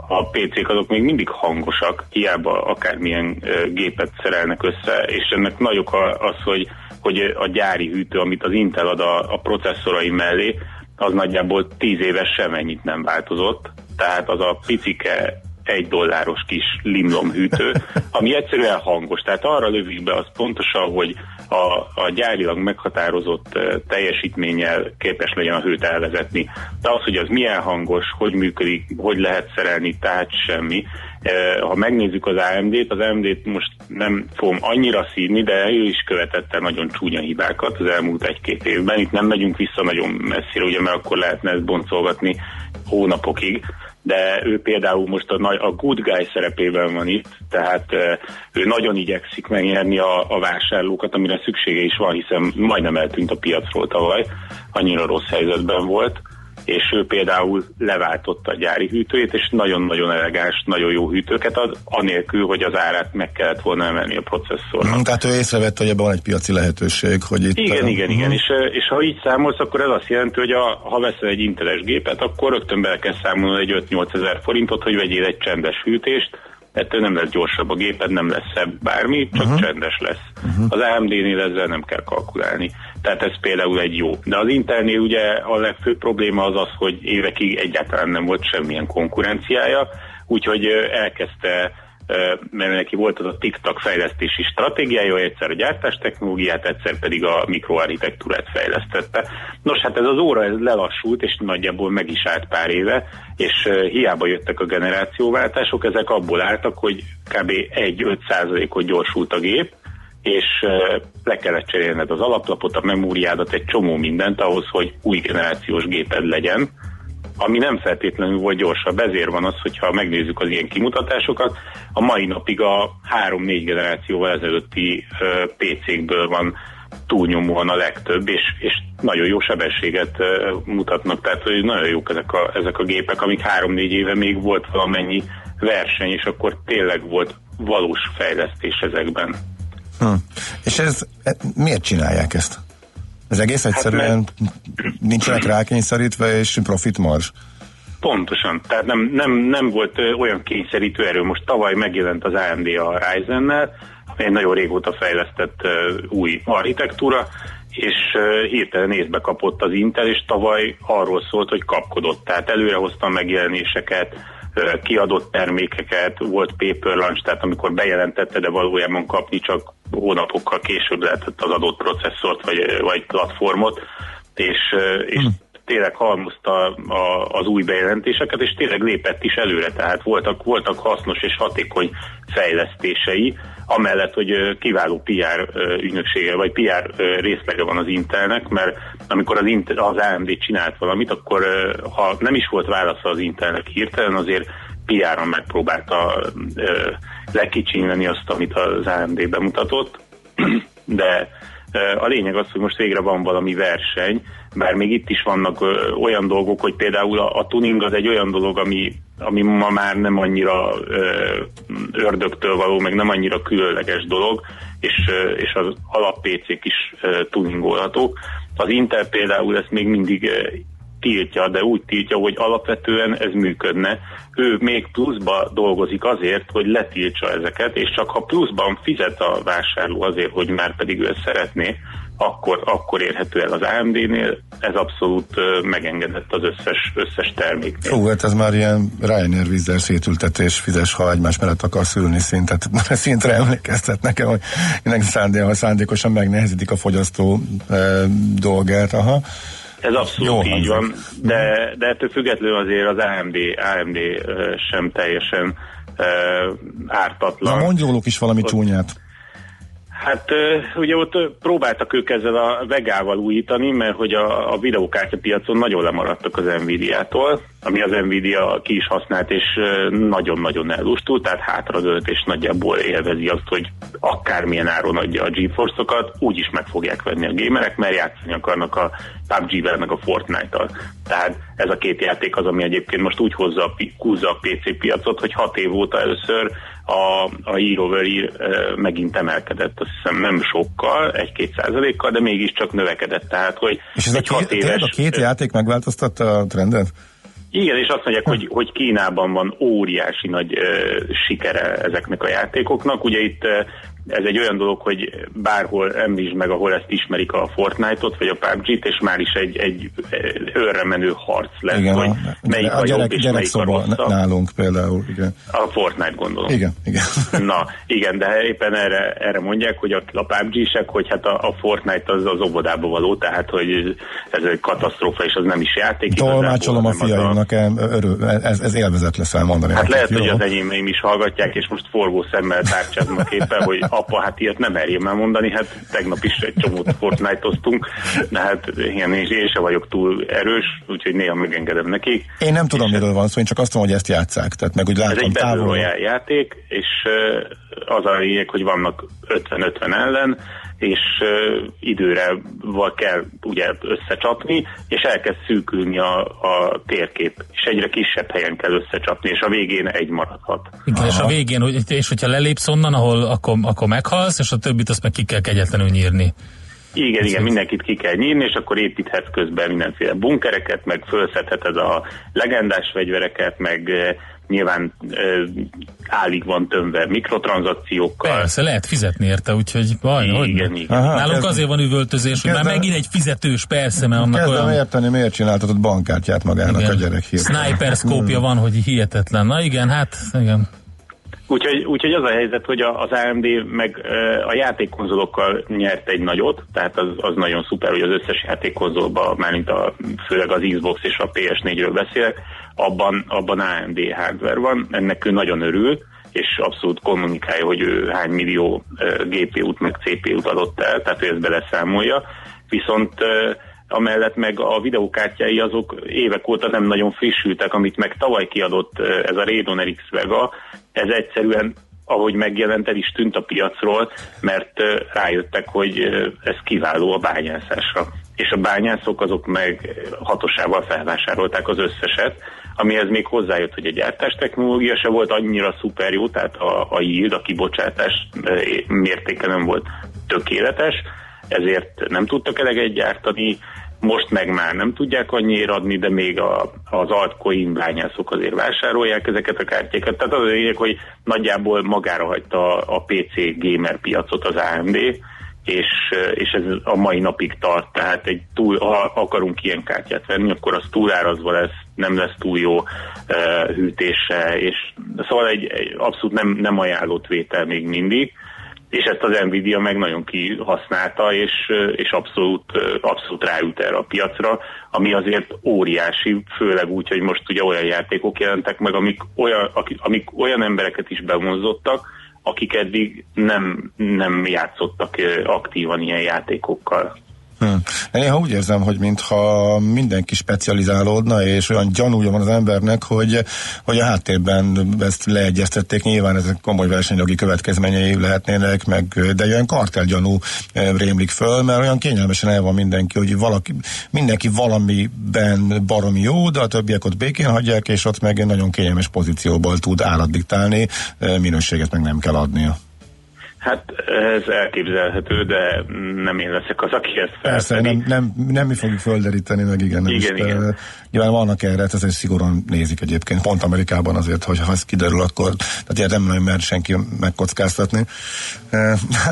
a pé cék azok még mindig hangosak, hiába akármilyen gépet szerelnek össze, és ennek nagy oka az, hogy, hogy a gyári hűtő, amit az Intel ad a, a processzorai mellé, az nagyjából tíz éves semennyit nem változott, tehát az a picike egy dolláros kis limlomhűtő, ami egyszerűen hangos, tehát arra lövik be az pontosan, hogy a, a gyárilag meghatározott teljesítménnyel képes legyen a hőt elvezetni. De az, hogy az milyen hangos, hogy működik, hogy lehet szerelni, tehát semmi. Ha megnézzük az á em dét, az á em dét most nem fogom annyira szívni, de ő is követett el nagyon csúnya hibákat az elmúlt egy-két évben. Itt nem megyünk vissza nagyon messzire, ugye, mert akkor lehetne ezt boncolgatni hónapokig, de ő például most a, a good guy szerepében van itt, tehát ő nagyon igyekszik megnyerni a, a vásárlókat, amire szüksége is van, hiszen majdnem eltűnt a piacról tavaly, annyira rossz helyzetben volt, és ő például leváltotta a gyári hűtőjét, és nagyon-nagyon elegáns, nagyon jó hűtőket ad, anélkül, hogy az árát meg kellett volna emelni a processzornak. Tehát ő észrevette, hogy ebben van egy piaci lehetőség, hogy itt... Igen, uh, igen, uh, igen, és, és ha így számolsz, akkor ez azt jelenti, hogy a, ha veszel egy Inteles gépet, akkor rögtön bele kell számolni egy öt-nyolc ezer forintot, hogy vegyél egy csendes hűtést, ettől nem lesz gyorsabb a géped, nem lesz szebb bármi, csak uh-huh. csendes lesz. Uh-huh. Az á em dénél ezzel nem kell kalkulálni. Tehát ez például egy jó. De az Intelnél ugye a legfőbb probléma az az, hogy évekig egyáltalán nem volt semmilyen konkurenciája, úgyhogy elkezdte, mert neki volt az a TikTok fejlesztési stratégiája, egyszer a gyártástechnológiát, egyszer pedig a mikroarchitektúrát fejlesztette. Nos, hát ez az óra ez lelassult, és nagyjából meg is állt pár éve, és hiába jöttek a generációváltások, ezek abból álltak, hogy kb. egy-öt százalékot gyorsult a gép, és le kellett cserélned az alaplapot, a memóriádat, egy csomó mindent ahhoz, hogy új generációs géped legyen, ami nem feltétlenül volt gyorsabb. Ezért van az, hogyha megnézzük az ilyen kimutatásokat, a mai napig a három-négy generációval ezelőtti pé cékből van túlnyomóan a legtöbb, és, és nagyon jó sebességet mutatnak, tehát hogy nagyon jók ezek a, ezek a gépek, amik három-négy éve még volt valamennyi verseny, és akkor tényleg volt valós fejlesztés ezekben. Hm. És ez, ez miért csinálják ezt? Ez egész egyszerűen hát mert... nincsenek rákényszerítve, és profitmarzs. Pontosan, tehát nem, nem, nem volt olyan kényszerítő erő. Most tavaly megjelent az á em dé a Ryzen-nel, egy nagyon régóta fejlesztett új architektúra, és hirtelen észbe kapott az Intel, és tavaly arról szólt, hogy kapkodott. Tehát előrehozta a megjelenéseket, kiadott termékeket, volt paper launch, tehát amikor bejelentette, de valójában kapni csak hónapokkal később lehetett az adott processzort vagy, vagy platformot, és, és tényleg halmozta az új bejelentéseket, és tényleg lépett is előre, tehát voltak, voltak hasznos és hatékony fejlesztései, amellett, hogy kiváló pé er ügynöksége, vagy pé er részlege van az Intelnek, mert amikor az, Intel, az á em dé csinált valamit, akkor ha nem is volt válasza az Intelnek hirtelen, azért pé er-on megpróbálta lekicsinyleni azt, amit az á em dé bemutatott, de a lényeg az, hogy most végre van valami verseny, bár még itt is vannak olyan dolgok, hogy például a, a tuning az egy olyan dolog, ami, ami ma már nem annyira ö, ördögtől való, meg nem annyira különleges dolog, és, ö, és az alap-pé cék is ö, tuningolhatók. Az Intel például ezt még mindig ö, tiltja, de úgy tiltja, hogy alapvetően ez működne. Ő még pluszba dolgozik azért, hogy letiltsa ezeket, és csak ha pluszban fizet a vásárló azért, hogy már pedig ő szeretné, akkor, akkor érhető el az á em dé-nél. Ez abszolút megengedett az összes, összes terméknél. Hú, hát ez már ilyen Ryanair vízzel szétültetés, fizes, ha egymás mellett akarsz ülni szintet. Szintre emlékeztet nekem, hogy szándékosan, szándékosan megnehezítik a fogyasztó e, dolgát. Aha. Ez abszolút jó, így van, de, de ettől függetlenül azért az á em dé, á em dé sem teljesen uh, ártatlan. Na mondj róluk is valami csúnyát. Hát ugye ott próbáltak ők ezzel a vegával újítani, mert hogy a, a videókártya piacon nagyon lemaradtak az Nvidia-tól, ami az Nvidia ki is használt, és nagyon-nagyon ellustult, tehát hátradőlt, és nagyjából élvezi azt, hogy akármilyen áron adja a GeForce-okat, úgyis meg fogják venni a gamerek, mert játszani akarnak a pé u bé gé-vel meg a Fortnite-tal. Tehát ez a két játék az, ami egyébként most úgy hozza a, húzza a pé cé piacot, hogy hat év óta először a, a year over year megint emelkedett, azt hiszem nem sokkal, egy-két százalékkal, de mégiscsak növekedett. Tehát, hogy és ez egy a, két, éves, a két játék megváltoztatta a trendet? Igen, és azt mondják, hogy, hogy Kínában van óriási nagy uh, sikere ezeknek a játékoknak. Ugye itt uh, ez egy olyan dolog, hogy bárhol említsd meg, ahol ezt ismerik a Fortnite-ot, vagy a pé u bé gé-t, és már is egy, egy őrre menő harc lesz, igen, hogy melyik a, a gyerek, jobb, és melyik a rosszabb. Nálunk például, igen. A Fortnite, gondolom. Igen, igen. Na, igen, de éppen erre, erre mondják, hogy a, a pé u bé gé-sek, hogy hát a, a Fortnite az az óvodába való, tehát, hogy ez egy katasztrófa, és az nem is játék. Tolmácsolom a fiaimnak, a... ez, ez élvezet lesz elmondani. Hát lehet, hogy az enyémeim is hallgatják, és most forgó szemmel tárcsáznak éppen, hogy apa, hát ilyet nem merjél már mondani, hát tegnap is egy csomót Fortnite-oztunk, de hát én, én sem vagyok túl erős, úgyhogy néha megengedem nekik. Én nem tudom, és miről van szó, én csak azt tudom, hogy ezt játsszák. Tehát meg úgy látom, ez egy távolról játék, és az a lényeg, hogy vannak ötven-ötven ellen, és időre kell ugye összecsapni, és elkezd szűkülni a, a térkép, és egyre kisebb helyen kell összecsapni, és a végén egy maradhat. Igen, aha. És a végén, és hogyha lelépsz onnan, ahol akkor, akkor meghalsz, és a többit azt meg ki kell kegyetlenül nyírni. Igen, igen, mindenkit ki kell nyírni, és akkor építhetsz közben mindenféle bunkereket, meg felszedheted a legendás fegyvereket, meg nyilván ö, állig van tömve mikrotranszakciókkal. Persze, lehet fizetni érte, úgyhogy baj, igen, igen. Aha, nálunk kezdem, azért van üvöltözés, hogy kezdem, már megint egy fizetős, persze, mert annak kezdem olyan... Kezdem érteni, miért csináltatod bankkártyát magának, igen, a gyerek hirtelen. Sniper-szkópja van, hogy hihetetlen. Na igen, hát igen. Úgyhogy, úgyhogy az a helyzet, hogy az á em dé meg a játékkonzolokkal nyert egy nagyot, tehát az, az nagyon szuper, hogy az összes játékkonzolban, mármint a, főleg az Xbox és a pé es négyről beszélek, abban, abban á em dé hardware van, ennek ő nagyon örül, és abszolút kommunikálja, hogy ő hány millió gé pé út meg cé pé út adott el, tehát ő ezt beleszámolja, viszont amellett meg a videókártyái azok évek óta nem nagyon frissültek, amit meg tavaly kiadott ez a Radeon er iksz Vega, ez egyszerűen, ahogy megjelent, el is tűnt a piacról, mert rájöttek, hogy ez kiváló a bányászásra. És a bányászok azok meg hatosával felvásárolták az összeset, amihez még hozzájött, hogy a gyártás technológia se volt annyira szuper jó, tehát a, a yield, a kibocsátás mértéke nem volt tökéletes, ezért nem tudtak eleget gyártani, most meg már nem tudják annyira adni, de még a, az altcoin bányászok azért vásárolják ezeket a kártyákat. Tehát az a lényeg, hogy nagyjából magára hagyta a, a pé cé gamer piacot az á em dé, és, és ez a mai napig tart. Tehát egy túl, ha akarunk ilyen kártyát venni, akkor az túlárazva lesz, nem lesz túl jó uh, hűtése, és szóval egy, egy abszolút nem, nem ajánlott vétel még mindig, és ezt az Nvidia meg nagyon kihasználta, és, és abszolút, abszolút ráült erre a piacra, ami azért óriási, főleg úgy, hogy most ugye olyan játékok jelentek meg, amik olyan, amik olyan embereket is bevonzottak, akik eddig nem, nem játszottak aktívan ilyen játékokkal. Hmm. Én úgy érzem, hogy mintha mindenki specializálódna, és olyan gyanúja van az embernek, hogy, hogy a háttérben ezt leegyeztették, nyilván ezek komoly versenyjogi következményei lehetnének, meg, de olyan kartelgyanú rémlik föl, mert olyan kényelmesen el van mindenki, hogy valaki, mindenki valamiben baromi jó, de a többiek ott békén hagyják, és ott meg nagyon kényelmes pozícióból tud árat diktálni, minőséget meg nem kell adnia. Hát ez elképzelhető, de nem én leszek az, aki ezt felfedi. Persze, nem, nem, nem mi fogjuk földeríteni, meg igen. Nem igen, is, igen. Nyilván vannak erre, ez egy szigorúan nézik egyébként, pont Amerikában azért, hogy ha ez kiderül, akkor tehát nem nagyon mer senki megkockáztatni.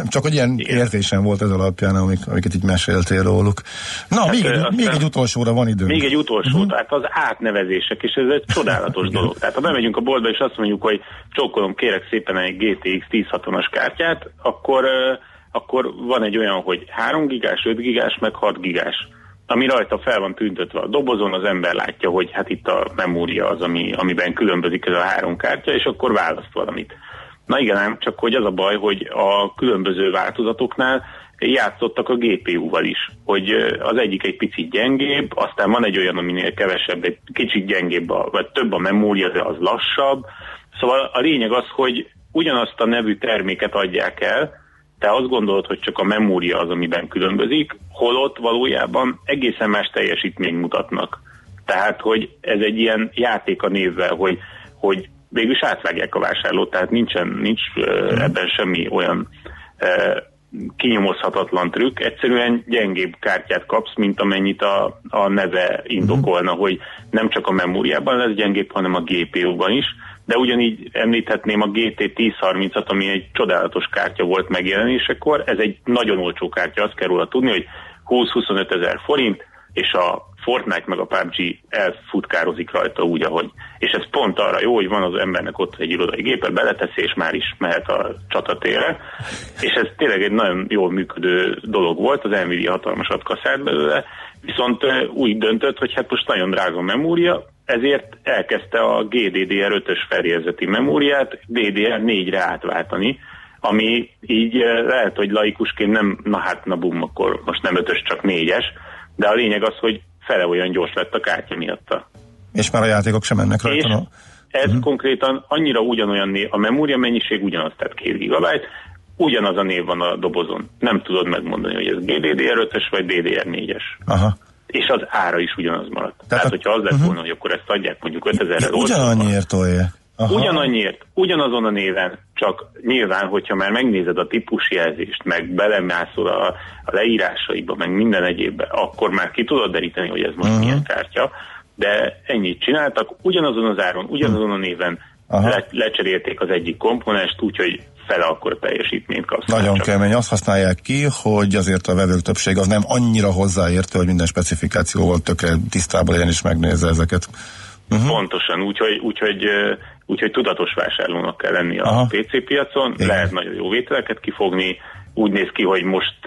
Csak hogy ilyen igen. érzésem volt ez alapján, amik, amiket így meséltél róluk. Na, hát még, egy, még egy utolsóra van időnk. Még egy utolsó, uh-huh. tehát az átnevezések, és ez egy csodálatos dolog. Tehát ha bemegyünk a boltba, és azt mondjuk, hogy csókolom, kérek szépen egy G T X tíz hatvanas kártyát, Akkor, akkor van egy olyan, hogy három gigás, öt gigás, meg hat gigás, ami rajta fel van tüntetve a dobozon, az ember látja, hogy hát itt a memória az, ami, amiben különbözik ez a három kártya, és akkor választ valamit. Na igen, ám, csak hogy az a baj, hogy a különböző változatoknál játszottak a gé pé úval is, hogy az egyik egy picit gyengébb, aztán van egy olyan, aminél kevesebb, egy kicsit gyengébb, a, vagy több a memória, de az lassabb. Szóval a lényeg az, hogy ugyanazt a nevű terméket adják el, te azt gondolod, hogy csak a memória az, amiben különbözik, holott valójában egészen más teljesítményt mutatnak. Tehát, hogy ez egy ilyen játék a névvel, hogy, hogy végülis átvágják a vásárlót, tehát nincsen, nincs ebben semmi olyan e, kinyomozhatatlan trükk, egyszerűen gyengébb kártyát kapsz, mint amennyit a, a neve indokolna, hogy nem csak a memóriában lesz gyengébb, hanem a gé pé úban is. De ugyanígy említhetném a G T tíz harmincat, ami egy csodálatos kártya volt megjelenésekor. Ez egy nagyon olcsó kártya, azt kell róla tudni, hogy húsz-huszonöt ezer forint, és a Fortnite meg a pé u bé gé elfutkározik rajta úgy, ahogy. És ez pont arra jó, hogy van az embernek ott egy irodai gépe, beleteszi, és már is mehet a csatatére. És ez tényleg egy nagyon jól működő dolog volt, az Nvidia hatalmasat kaszált belőle, viszont úgy döntött, hogy hát most nagyon drága memória, ezért elkezdte a G D D R ötös fedélzeti memóriát D D R négyre átváltani, ami így lehet, hogy laikusként nem, na hát, na bum, akkor most nem ötös, csak négyes, de a lényeg az, hogy fele olyan gyors lett a kártya miatta. És már a játékok sem mennek rajta. No? Ez uh-huh. konkrétan annyira ugyanolyan név, a memória mennyiség ugyanaz, tehát két gigabyte, ugyanaz a név van a dobozon. Nem tudod megmondani, hogy ez G D D R ötös vagy D D R négyes. Aha. És az ára is ugyanaz maradt. Tehát, Tehát hogyha az lett uh-huh. volna, hogy akkor ezt adják mondjuk ötezerrel ugyanannyiért olyan. Ugyanannyiért, ugyanazon a néven, csak nyilván, hogyha már megnézed a típusjelzést, meg belemászol a, a leírásaiba, meg minden egyébbe, akkor már ki tudod deríteni, hogy ez most uh-huh. milyen kártya, de ennyit csináltak, ugyanazon az áron, ugyanazon a néven uh-huh. le, lecserélték az egyik komponest, úgyhogy fele akkor teljesítményt kapsz. Nagyon kemény. Azt használják ki, hogy azért a vevők többség az nem annyira hozzáértő, hogy minden specifikációval tökre tisztában legyen és megnézze ezeket. Uh-huh. Pontosan, úgyhogy, úgyhogy, úgyhogy tudatos vásárlónak kell lenni a Aha. pé cé piacon, igen. lehet nagyon jó vételeket kifogni, úgy néz ki, hogy most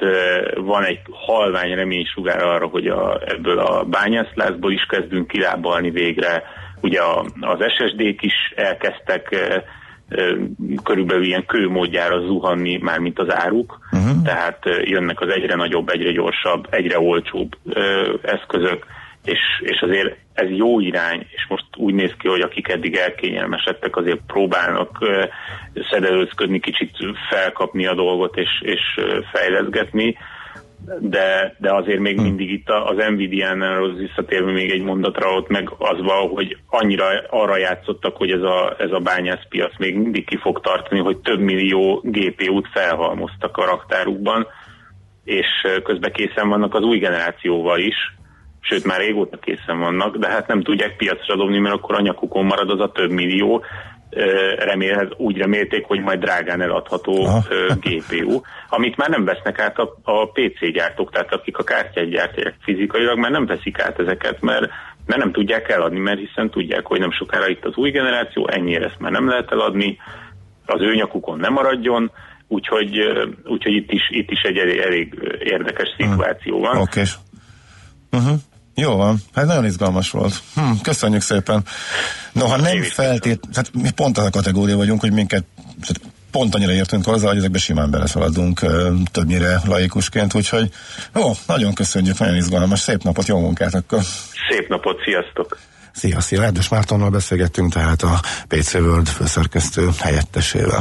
van egy halvány reménysugár arra, hogy a, ebből a bányászlászból is kezdünk kilábalni végre, ugye a, az S S D-k is elkezdtek körülbelül ilyen kőmódjára zuhanni, már mint az áruk, uh-huh. tehát jönnek az egyre nagyobb, egyre gyorsabb, egyre olcsóbb ö, eszközök, és, és azért ez jó irány, és most úgy néz ki, hogy akik eddig elkényelmesedtek, azért próbálnak ö, szedelőzködni, kicsit felkapni a dolgot, és, és fejleszgetni, de, de azért még hmm. mindig itt az Nvidia-nál visszatérve még egy mondatra, ott meg az van, hogy annyira arra játszottak, hogy ez a, ez a bányászpiac még mindig ki fog tartani, hogy több millió gé pé út felhalmoztak a raktárukban, és közben készen vannak az új generációval is, sőt már régóta készen vannak, de hát nem tudják piacra dobni, mert akkor a nyakukon marad az a több millió, Remél, úgy remélték, hogy majd drágán eladható Aha. gé pé u, amit már nem vesznek át a, a pé cé gyártók, tehát akik a kártyát gyártják fizikailag, már nem veszik át ezeket, mert mert nem tudják eladni, mert hiszen tudják, hogy nem sokára itt az új generáció, ennyire ezt már nem lehet eladni, az ő nyakukon nem maradjon, úgyhogy, úgyhogy itt, is, itt is egy elég, elég érdekes szituáció van. Oké. Uh-huh. Jó van, hát nagyon izgalmas volt. Hm, köszönjük szépen. Noha nem feltét, tehát mi pont az a kategória vagyunk, hogy minket pont annyira értünk hozzá, hogy ezekbe simán beleszaladunk többnyire laikusként, úgyhogy ó, nagyon köszönjük, nagyon izgalmas, szép napot, jó munkát akkor. Szép napot, sziasztok! Szia, szia, Erdős Mártonnal beszélgettünk tehát a pé cé World főszerkesztő helyettesével.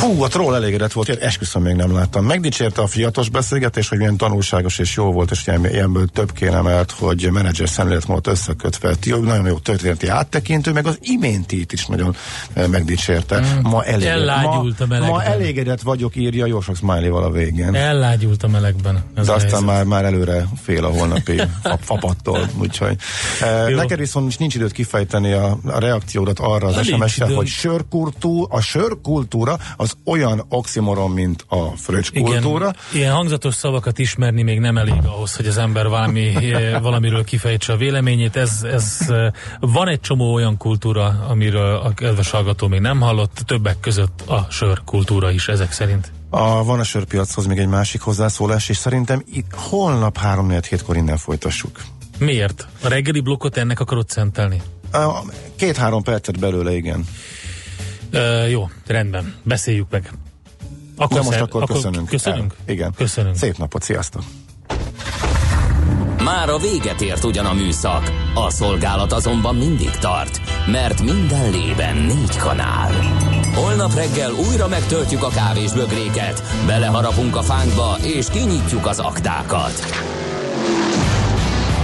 Hú, a troll elégedett volt, esküszöm, még nem láttam. Megdicsérte a fiatos beszélgetés, hogy milyen tanulságos és jó volt, és ilyenből több kéne, mert hogy menedzser szemléletmódot összekötve. Nagyon jó történeti áttekintő, meg az iméntit is nagyon megdicsérte. Mm. Ma, ellágyult a melegben. Ma elégedett vagyok, írja jó sok smiley-val a végén. Ellágyult a melegben. Ez de aztán már, már előre fél a holnapi fapattól, úgyhogy. Jó. Neked viszont nincs időt kifejteni a, a reakciódat arra az es em es-re, hogy sörkultú, a sörkultúra az olyan oximoron, mint a fröccskultúra. Ilyen hangzatos szavakat ismerni még nem elég ahhoz, hogy az ember valami, valamiről kifejtse a véleményét. Ez, ez, van egy csomó olyan kultúra, amiről a kedves hallgató még nem hallott, többek között a sörkultúra is ezek szerint. A, van a sörpiachoz még egy másik hozzászólás, és szerintem itt holnap három-négy hétkor innen folytassuk. Miért? A reggeli blokkot ennek akarod szentelni? Két-három percet belőle, igen. Uh, jó, rendben, beszéljük meg. Akkor de most szer- akkor köszönünk. Köszönünk? El, igen. Köszönünk. Szép napot, sziasztok! Már a véget ért ugyan a műszak. A szolgálat azonban mindig tart, mert minden lében négy kanál. Holnap reggel újra megtöltjük a kávésbögréket, beleharapunk a fánkba és kinyitjuk az aktákat.